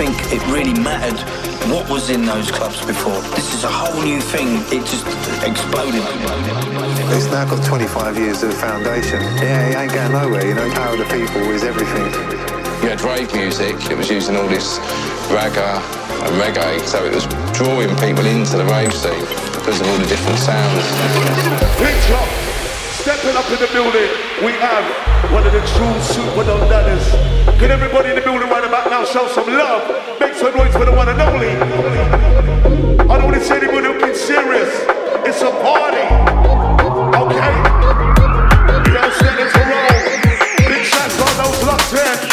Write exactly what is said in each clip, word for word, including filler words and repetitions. think it really mattered what was in those clubs before. This is a whole new thing. It just exploded. It's now got twenty-five years of foundation. Yeah, it ain't going nowhere, you know. Power to people is everything. You had rave music. It was using all this ragga and reggae, so it was drawing people into the rave scene because of all the different sounds. Pitch up, stepping up in the building, we have... one of the true super Dundanners. Can everybody in the building right about now show some love? Make some noise for the one and only. I don't want to see anybody looking serious. It's a party. Okay? Don't stand it to roll. Big shots on those locked in.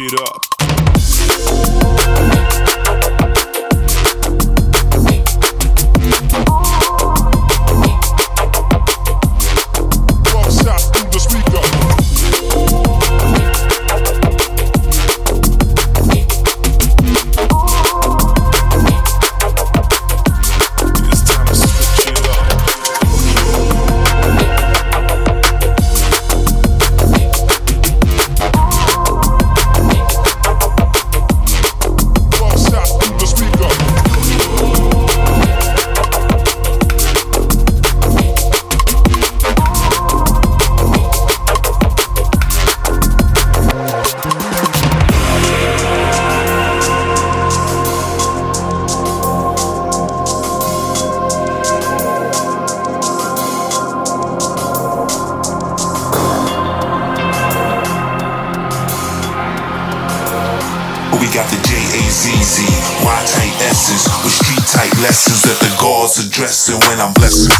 shit up. Addressing when I'm blessing.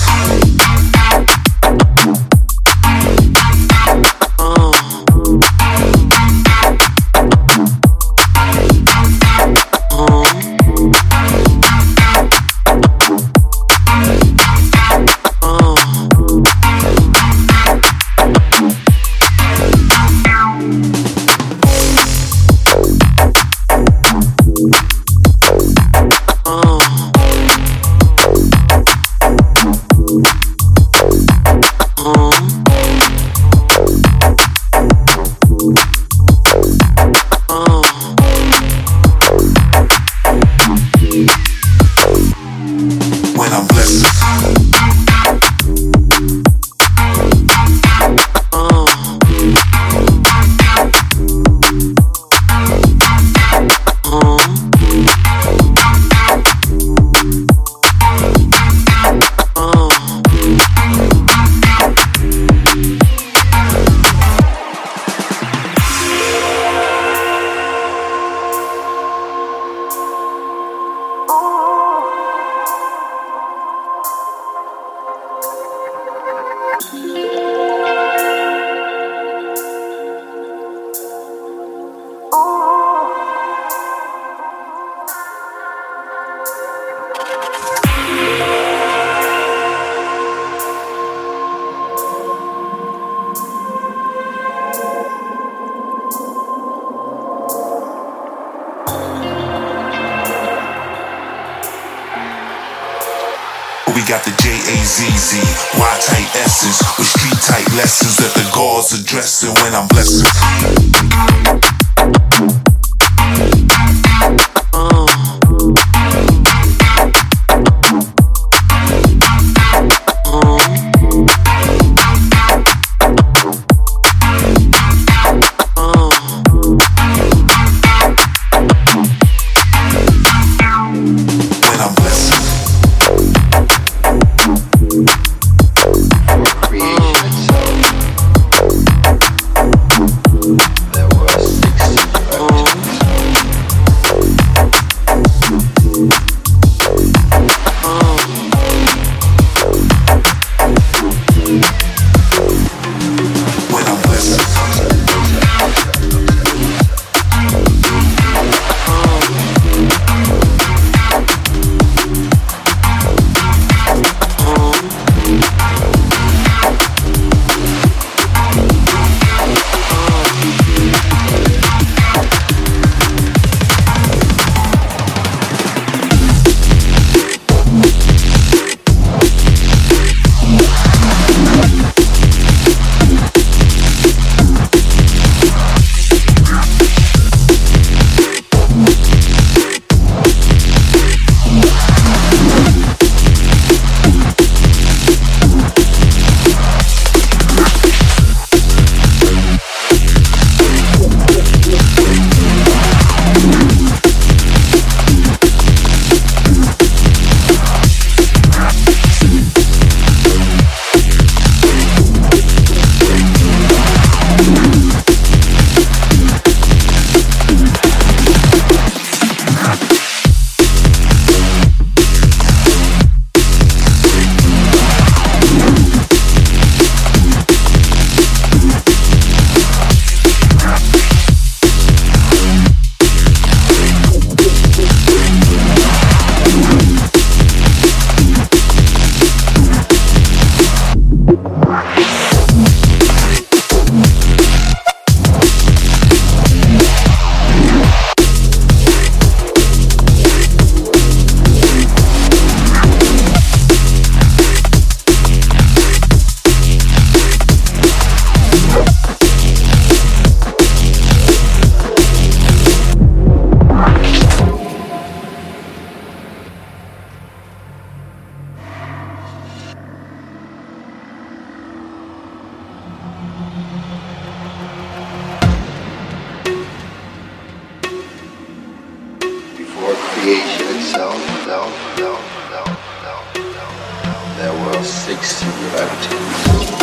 Got the J A Z Z Y type essence with street type lessons that the gods are dressing when I'm blessing. There creation itself, no, no, no, no, no, no. There were six realities.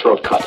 Throat cut. Throat cut.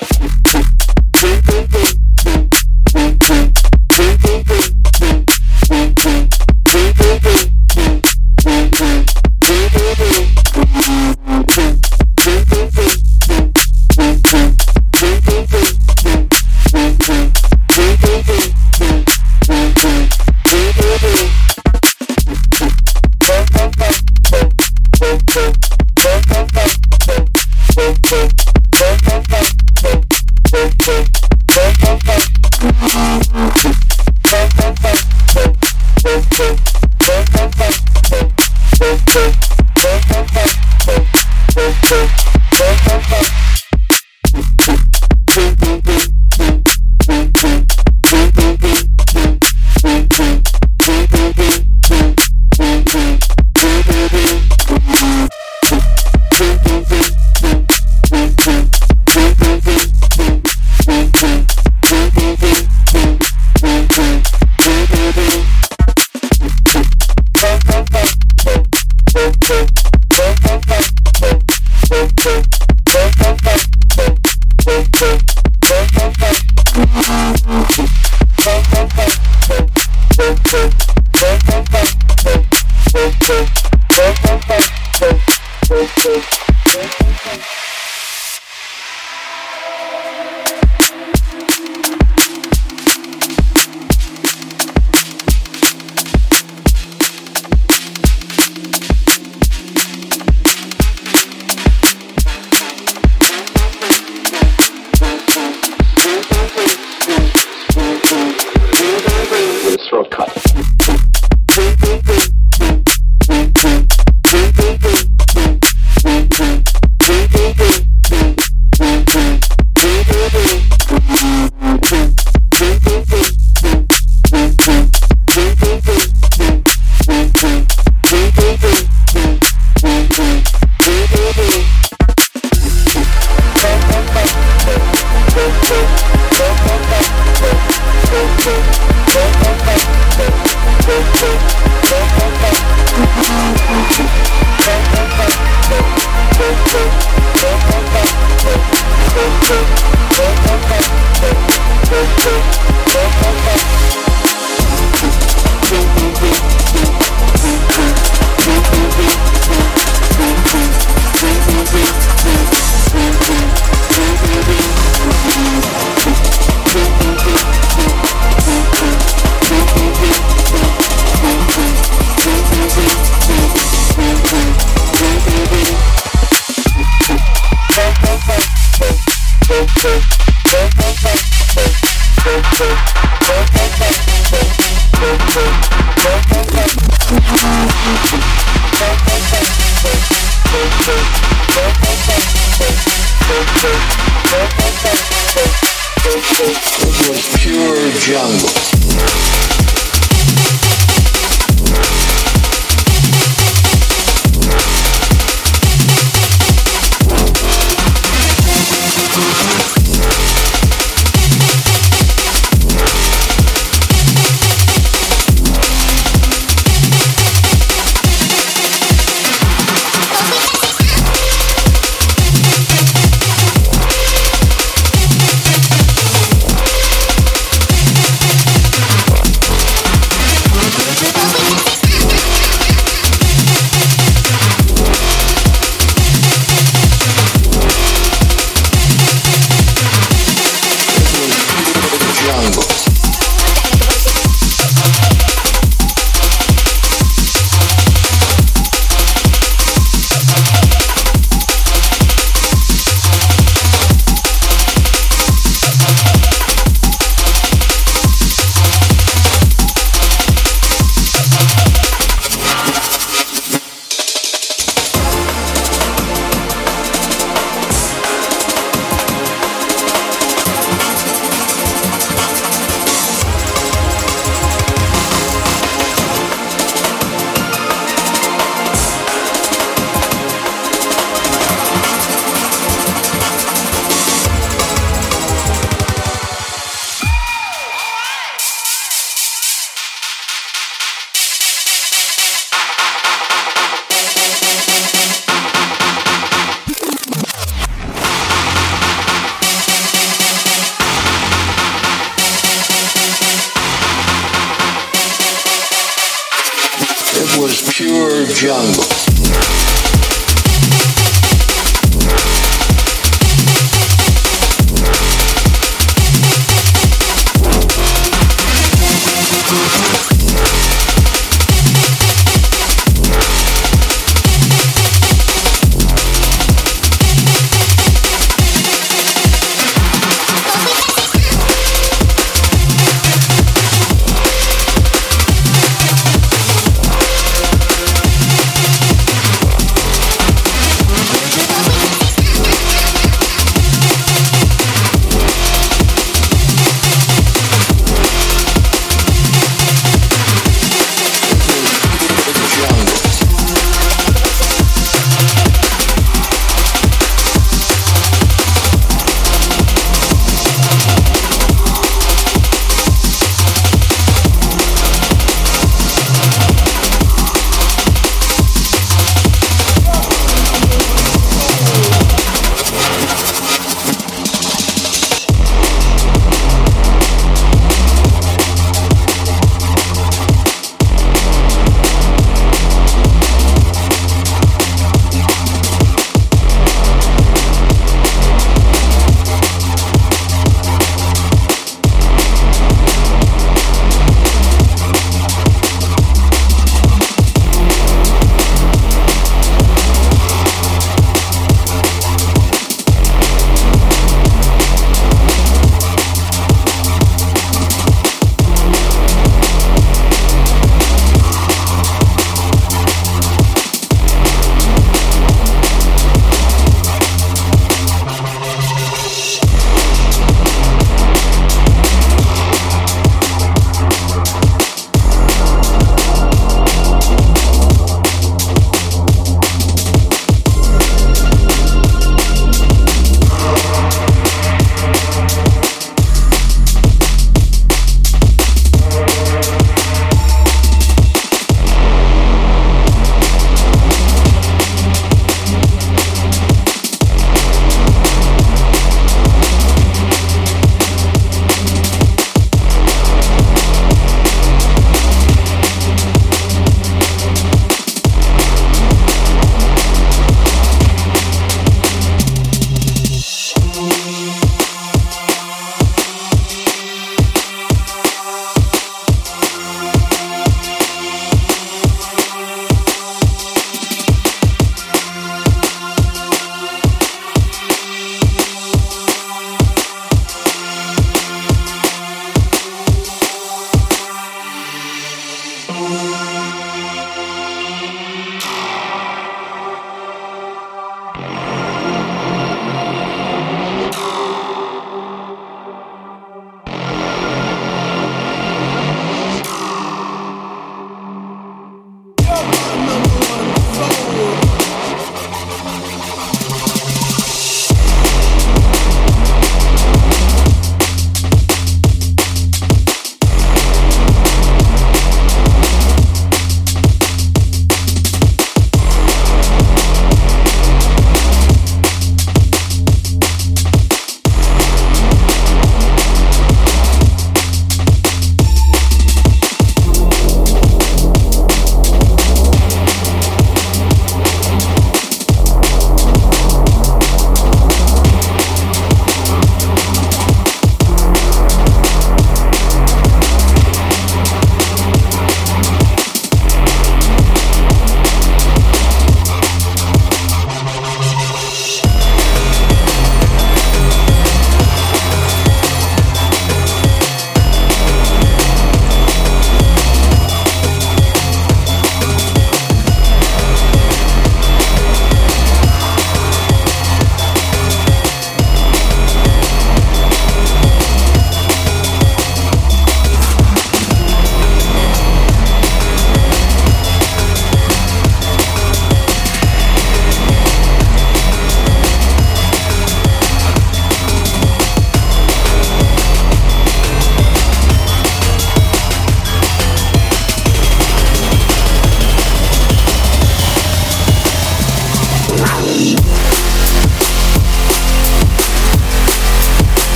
jungle.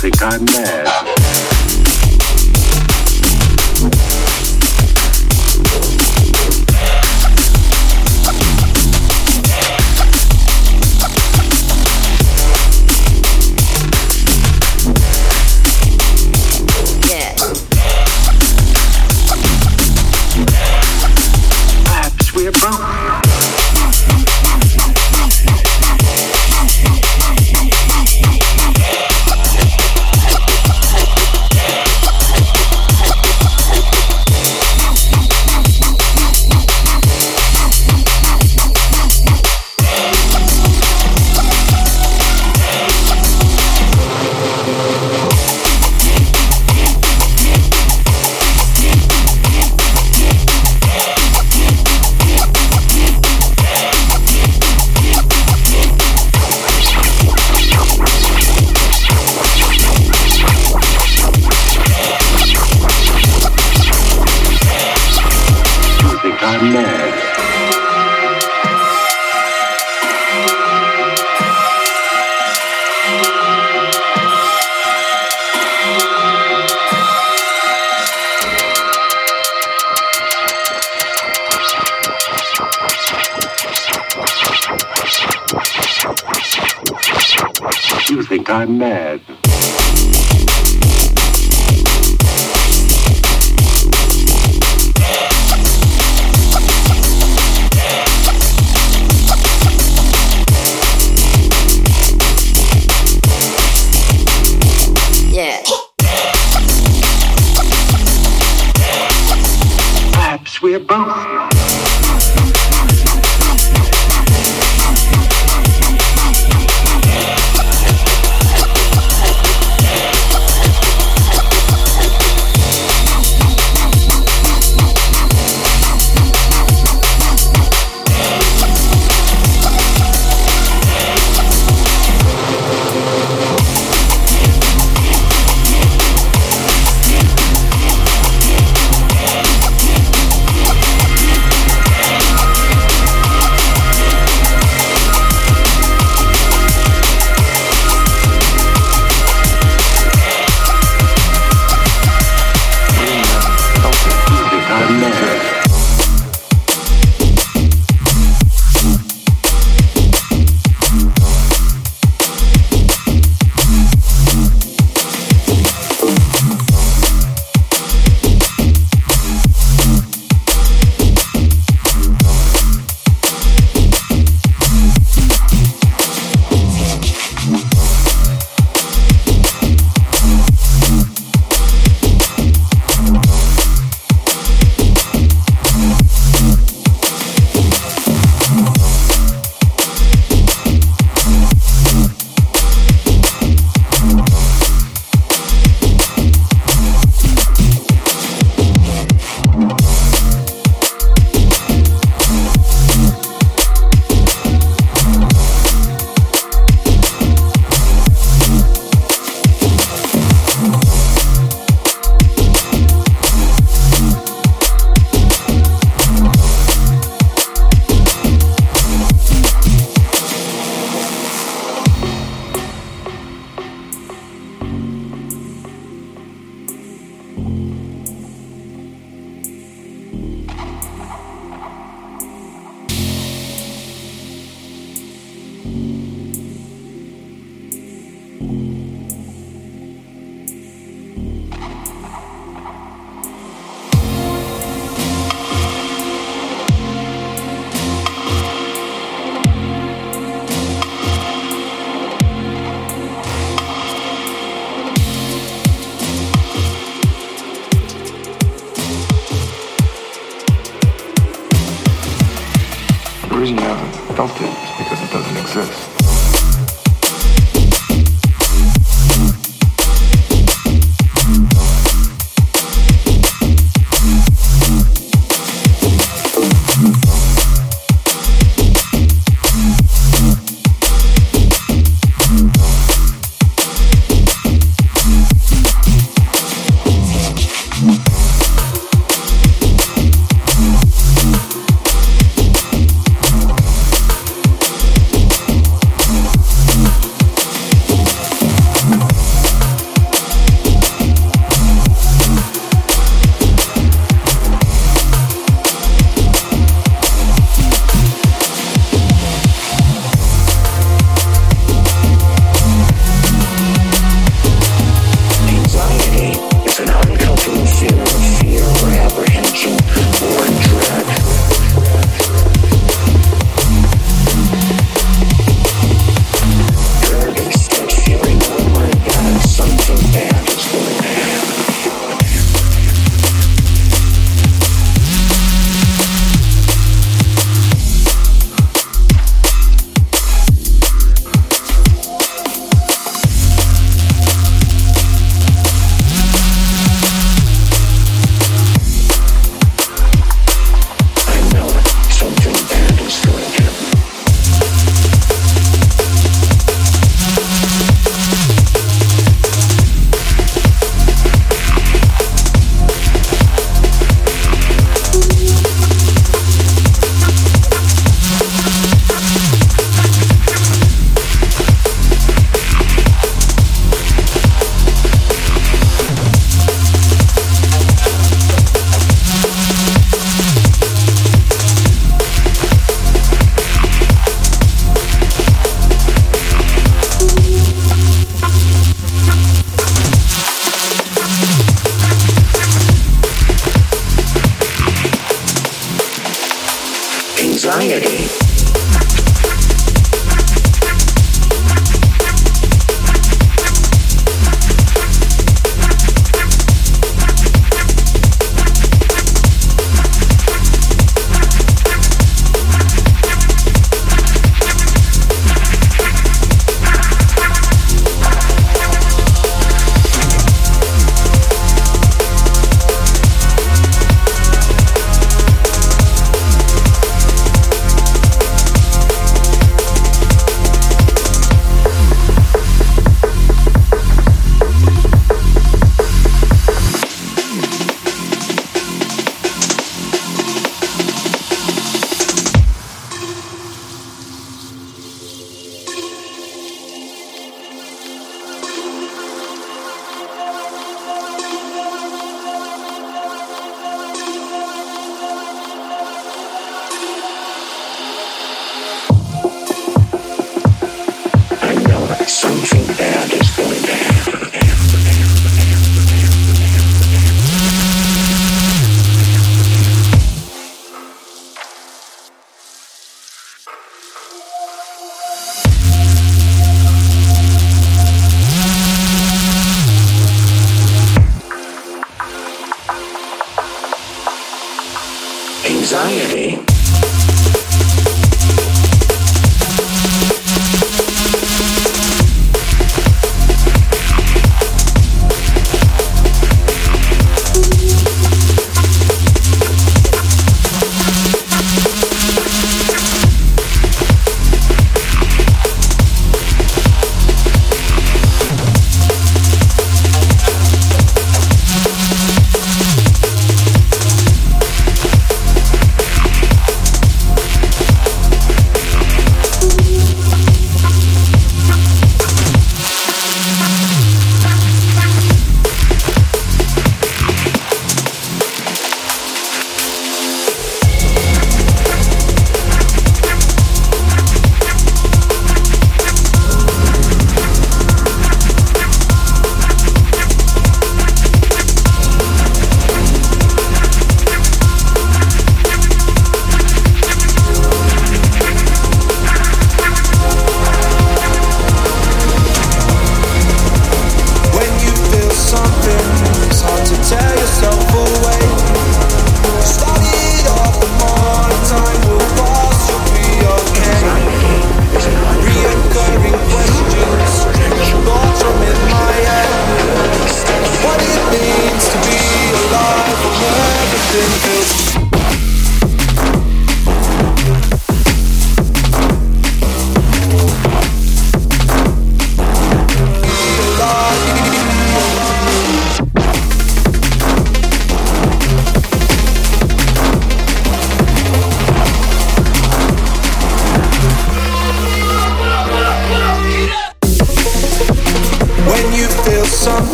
think I'm mad. You think I'm mad? Yeah. Perhaps we're both.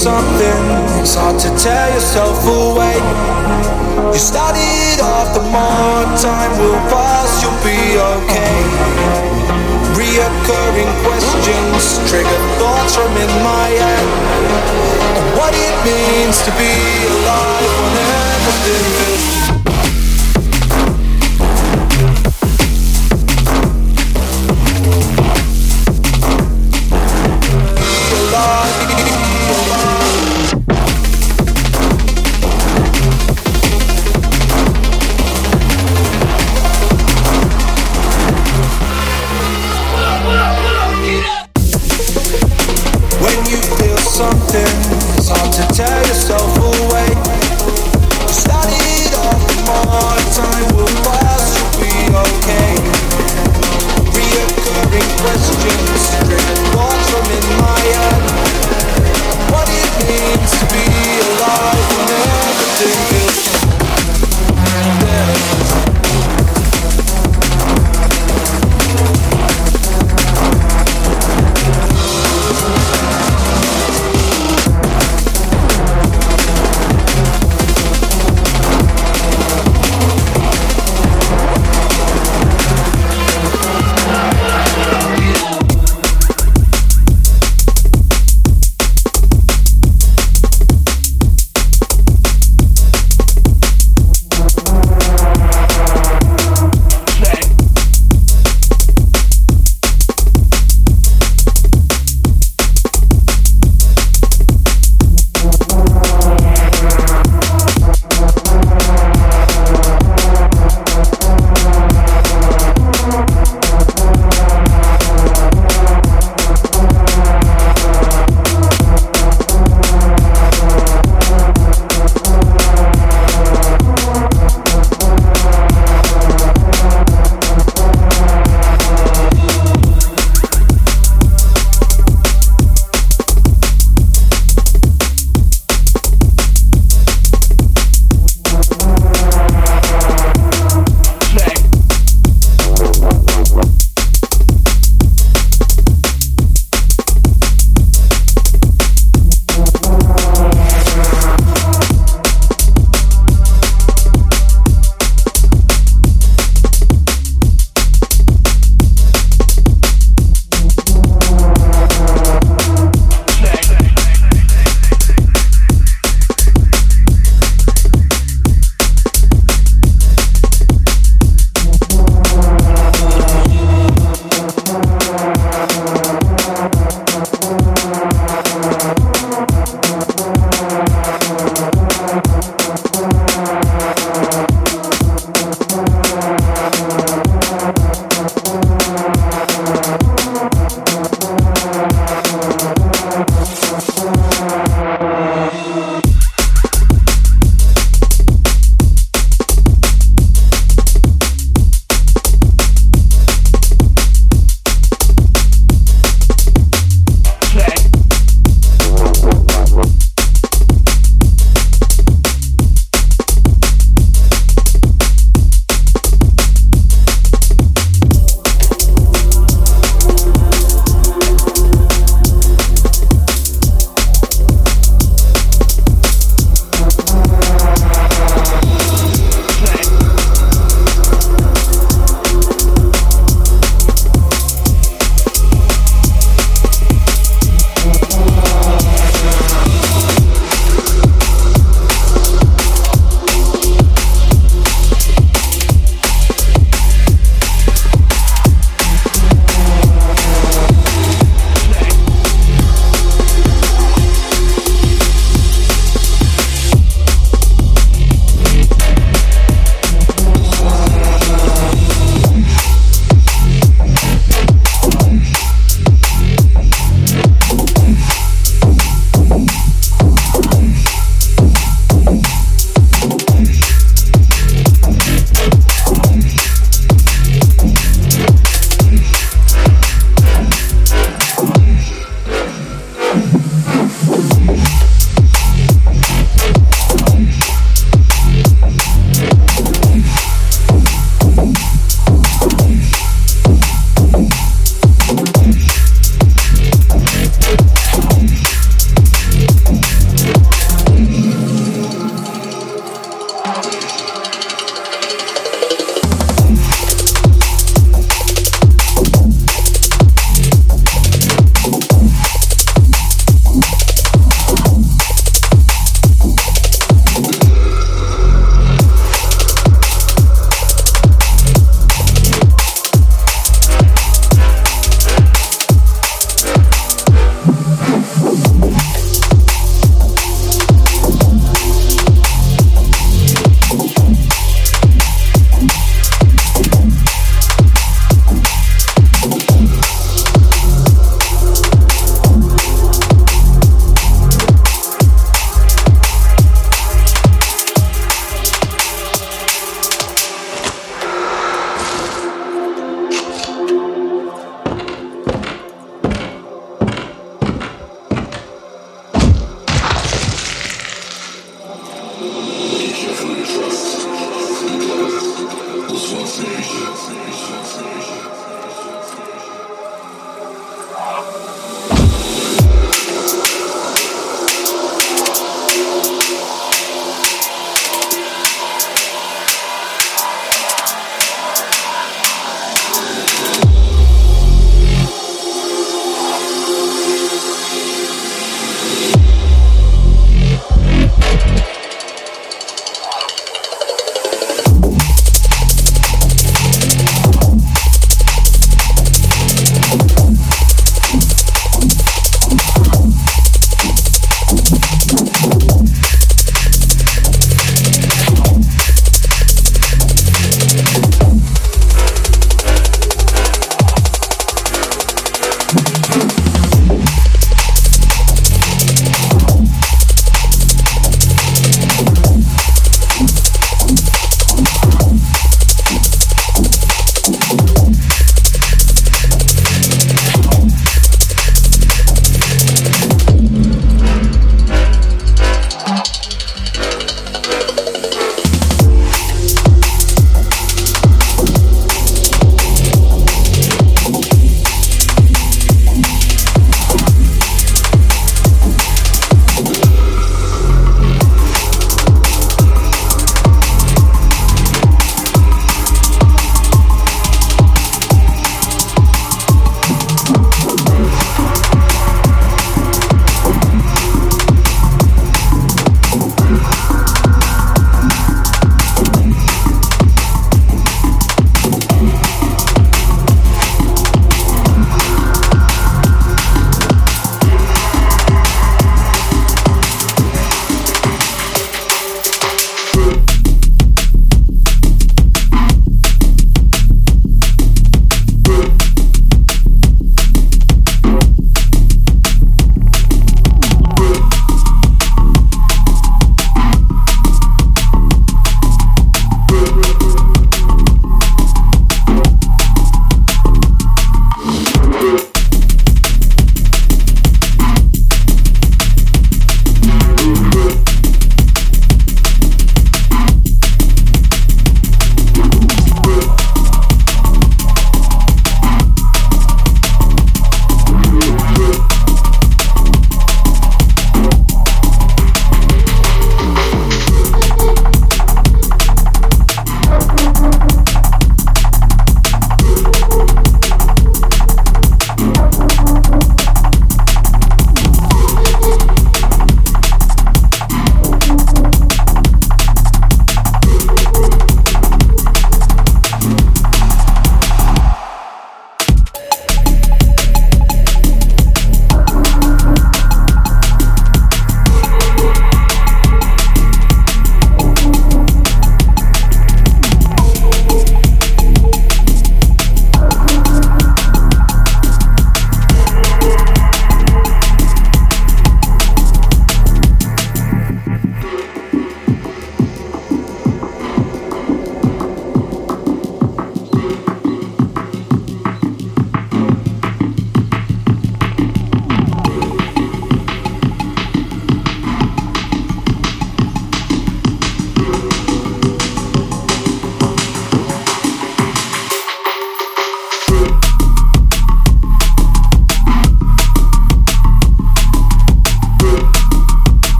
Something, it's hard to tear yourself away.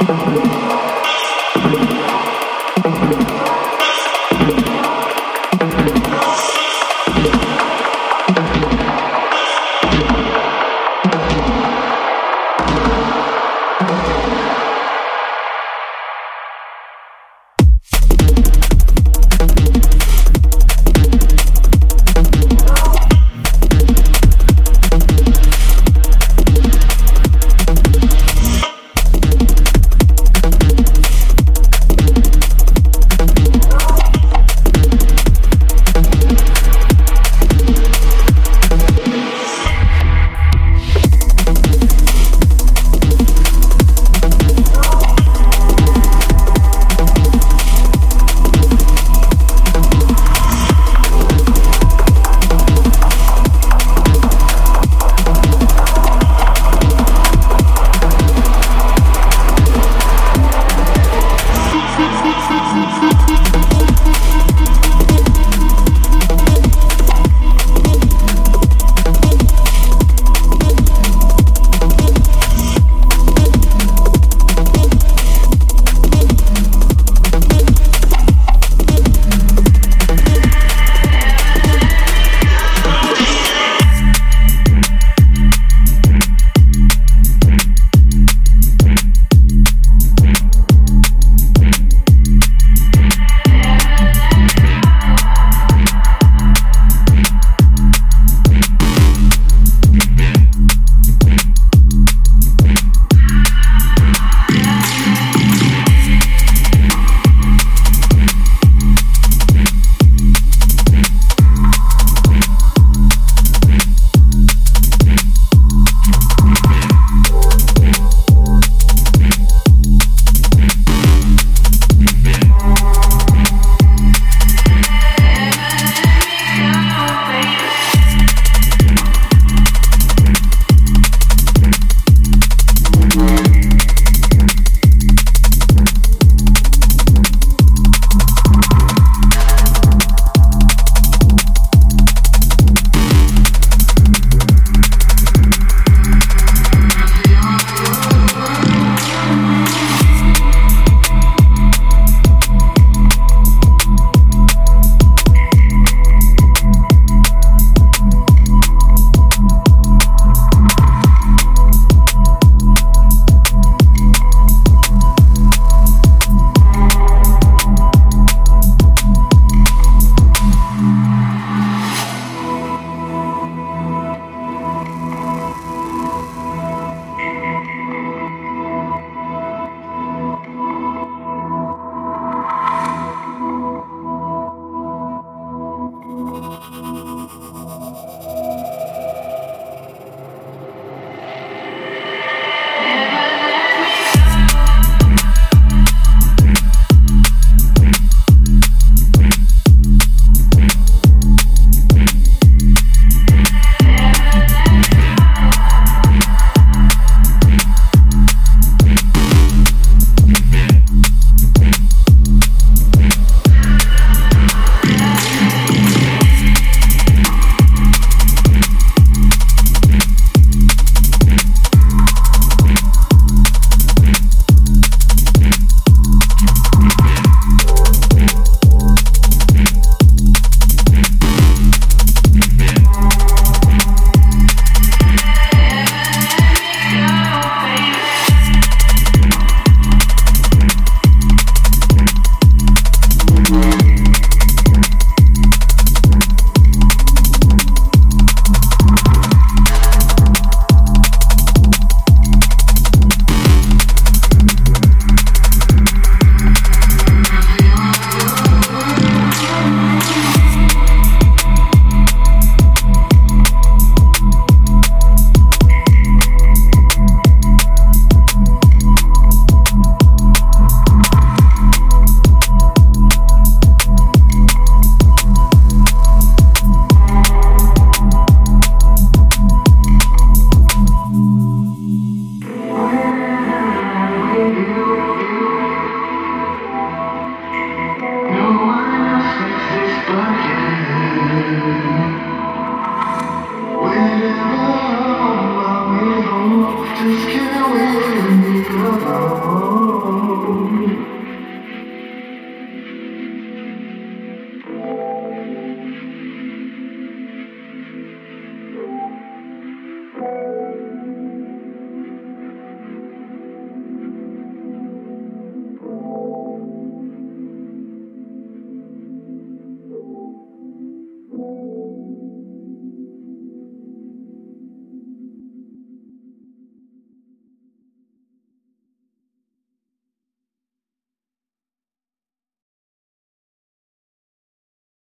We'll be right back.